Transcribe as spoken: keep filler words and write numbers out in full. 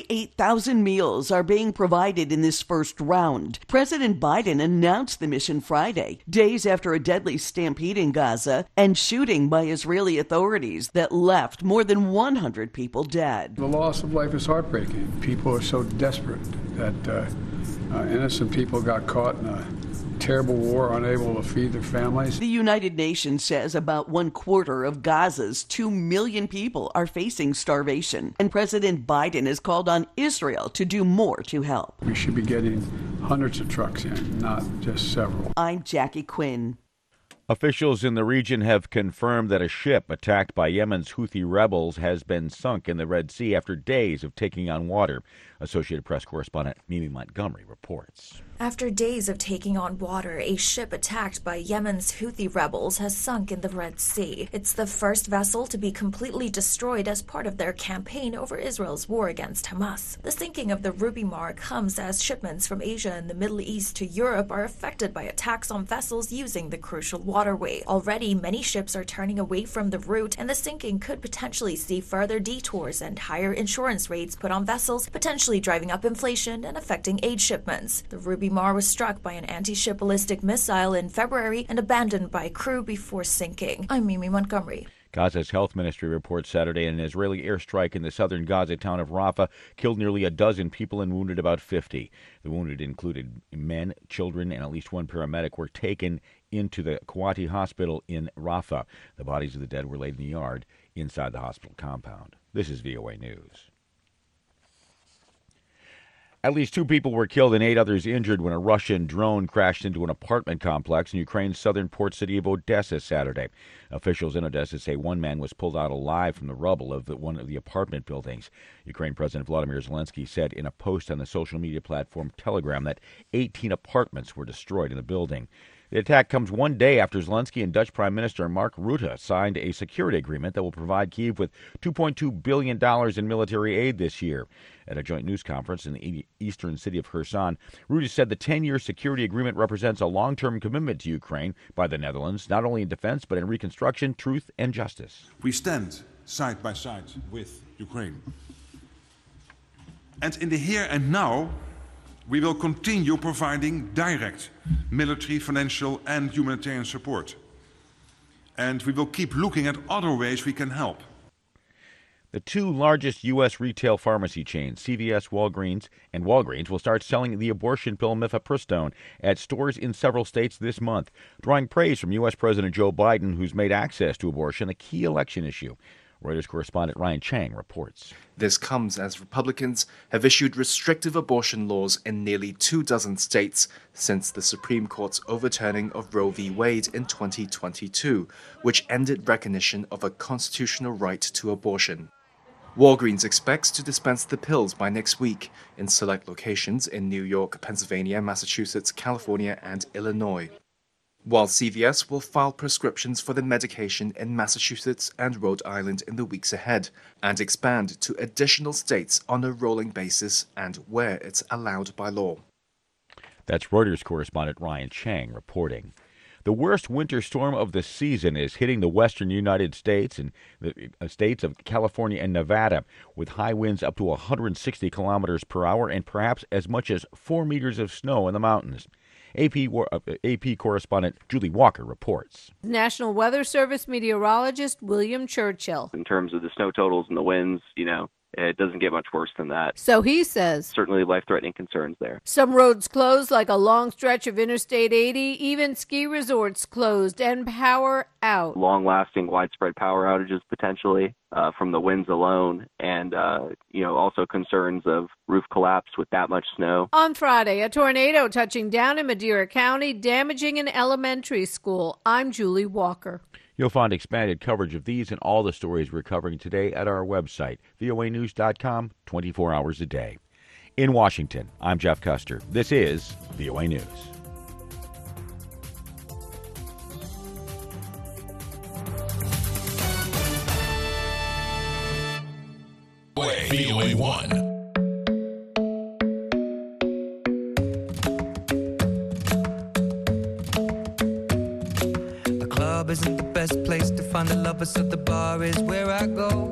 forty-eight thousand meals are being provided in this first round. President Biden announced the mission Friday, days after a deadly stampede in Gaza and shooting by Israeli authorities that left more than one hundred people dead. The loss of life is heartbreaking. People are so desperate that uh, uh, innocent people got caught in a terrible war, unable to feed their families. The United Nations says about one quarter of Gaza's two million people are facing starvation, and President Biden has called on Israel to do more to help. We should be getting hundreds of trucks in, not just several. I'm Jackie Quinn. Officials in the region have confirmed that a ship attacked by Yemen's Houthi rebels has been sunk in the Red Sea after days of taking on water. Associated Press correspondent Mimi Montgomery reports. After days of taking on water, a ship attacked by Yemen's Houthi rebels has sunk in the Red Sea. It's the first vessel to be completely destroyed as part of their campaign over Israel's war against Hamas. The sinking of the Rubymar comes as shipments from Asia and the Middle East to Europe are affected by attacks on vessels using the crucial water. Waterway. Already, many ships are turning away from the route, and the sinking could potentially see further detours and higher insurance rates put on vessels, potentially driving up inflation and affecting aid shipments. The Rubymar was struck by an anti-ship ballistic missile in February and abandoned by crew before sinking. I'm Mimi Montgomery. Gaza's health ministry reports Saturday an Israeli airstrike in the southern Gaza town of Rafah killed nearly a dozen people and wounded about fifty. The wounded included men, children, and at least one paramedic were taken into the Quwati hospital in Rafah. The bodies of the dead were laid in the yard inside the hospital compound. This is V O A News. At least two people were killed and eight others injured when a Russian drone crashed into an apartment complex in Ukraine's southern port city of Odessa Saturday. Officials in Odessa say one man was pulled out alive from the rubble of the, one of the apartment buildings. Ukraine President Volodymyr Zelensky said in a post on the social media platform Telegram that eighteen apartments were destroyed in the building. The attack comes one day after Zelensky and Dutch Prime Minister Mark Rutte signed a security agreement that will provide Kyiv with two point two billion dollars in military aid this year. At a joint news conference in the eastern city of Kherson, Rutte said the ten-year security agreement represents a long-term commitment to Ukraine by the Netherlands, not only in defense but in reconstruction, truth, and justice. We stand side by side with Ukraine. And in the here and now, we will continue providing direct military, financial, and humanitarian support. And we will keep looking at other ways we can help. The two largest U S retail pharmacy chains, C V S Walgreens and Walgreens, will start selling the abortion pill Mifepristone at stores in several states this month, drawing praise from U S President Joe Biden, who's made access to abortion a key election issue. Reuters correspondent Ryan Chang reports. This comes as Republicans have issued restrictive abortion laws in nearly two dozen states since the Supreme Court's overturning of Roe v. Wade in twenty twenty-two, which ended recognition of a constitutional right to abortion. Walgreens expects to dispense the pills by next week in select locations in New York, Pennsylvania, Massachusetts, California, and Illinois, while C V S will file prescriptions for the medication in Massachusetts and Rhode Island in the weeks ahead and expand to additional states on a rolling basis and where it's allowed by law. That's Reuters correspondent Ryan Chang reporting. The worst winter storm of the season is hitting the western United States and the states of California and Nevada with high winds up to one hundred sixty kilometers per hour and perhaps as much as four meters of snow in the mountains. A P, A P correspondent Julie Walker reports. National Weather Service meteorologist William Churchill. In terms of the snow totals and the winds, you know, it doesn't get much worse than that. So he says. Certainly life-threatening concerns there. Some roads closed, like a long stretch of Interstate eighty. Even ski resorts closed and power out. Long-lasting, widespread power outages potentially uh, from the winds alone. And, uh, you know, also concerns of roof collapse with that much snow. On Friday, a tornado touching down in Madera County, damaging an elementary school. I'm Julie Walker. You'll find expanded coverage of these and all the stories we're covering today at our website, V O A news dot com, twenty-four hours a day. In Washington, I'm Jeff Custer. This is V O A News. V O A one. Isn't the best place to find the lovers, so the bar is where I go.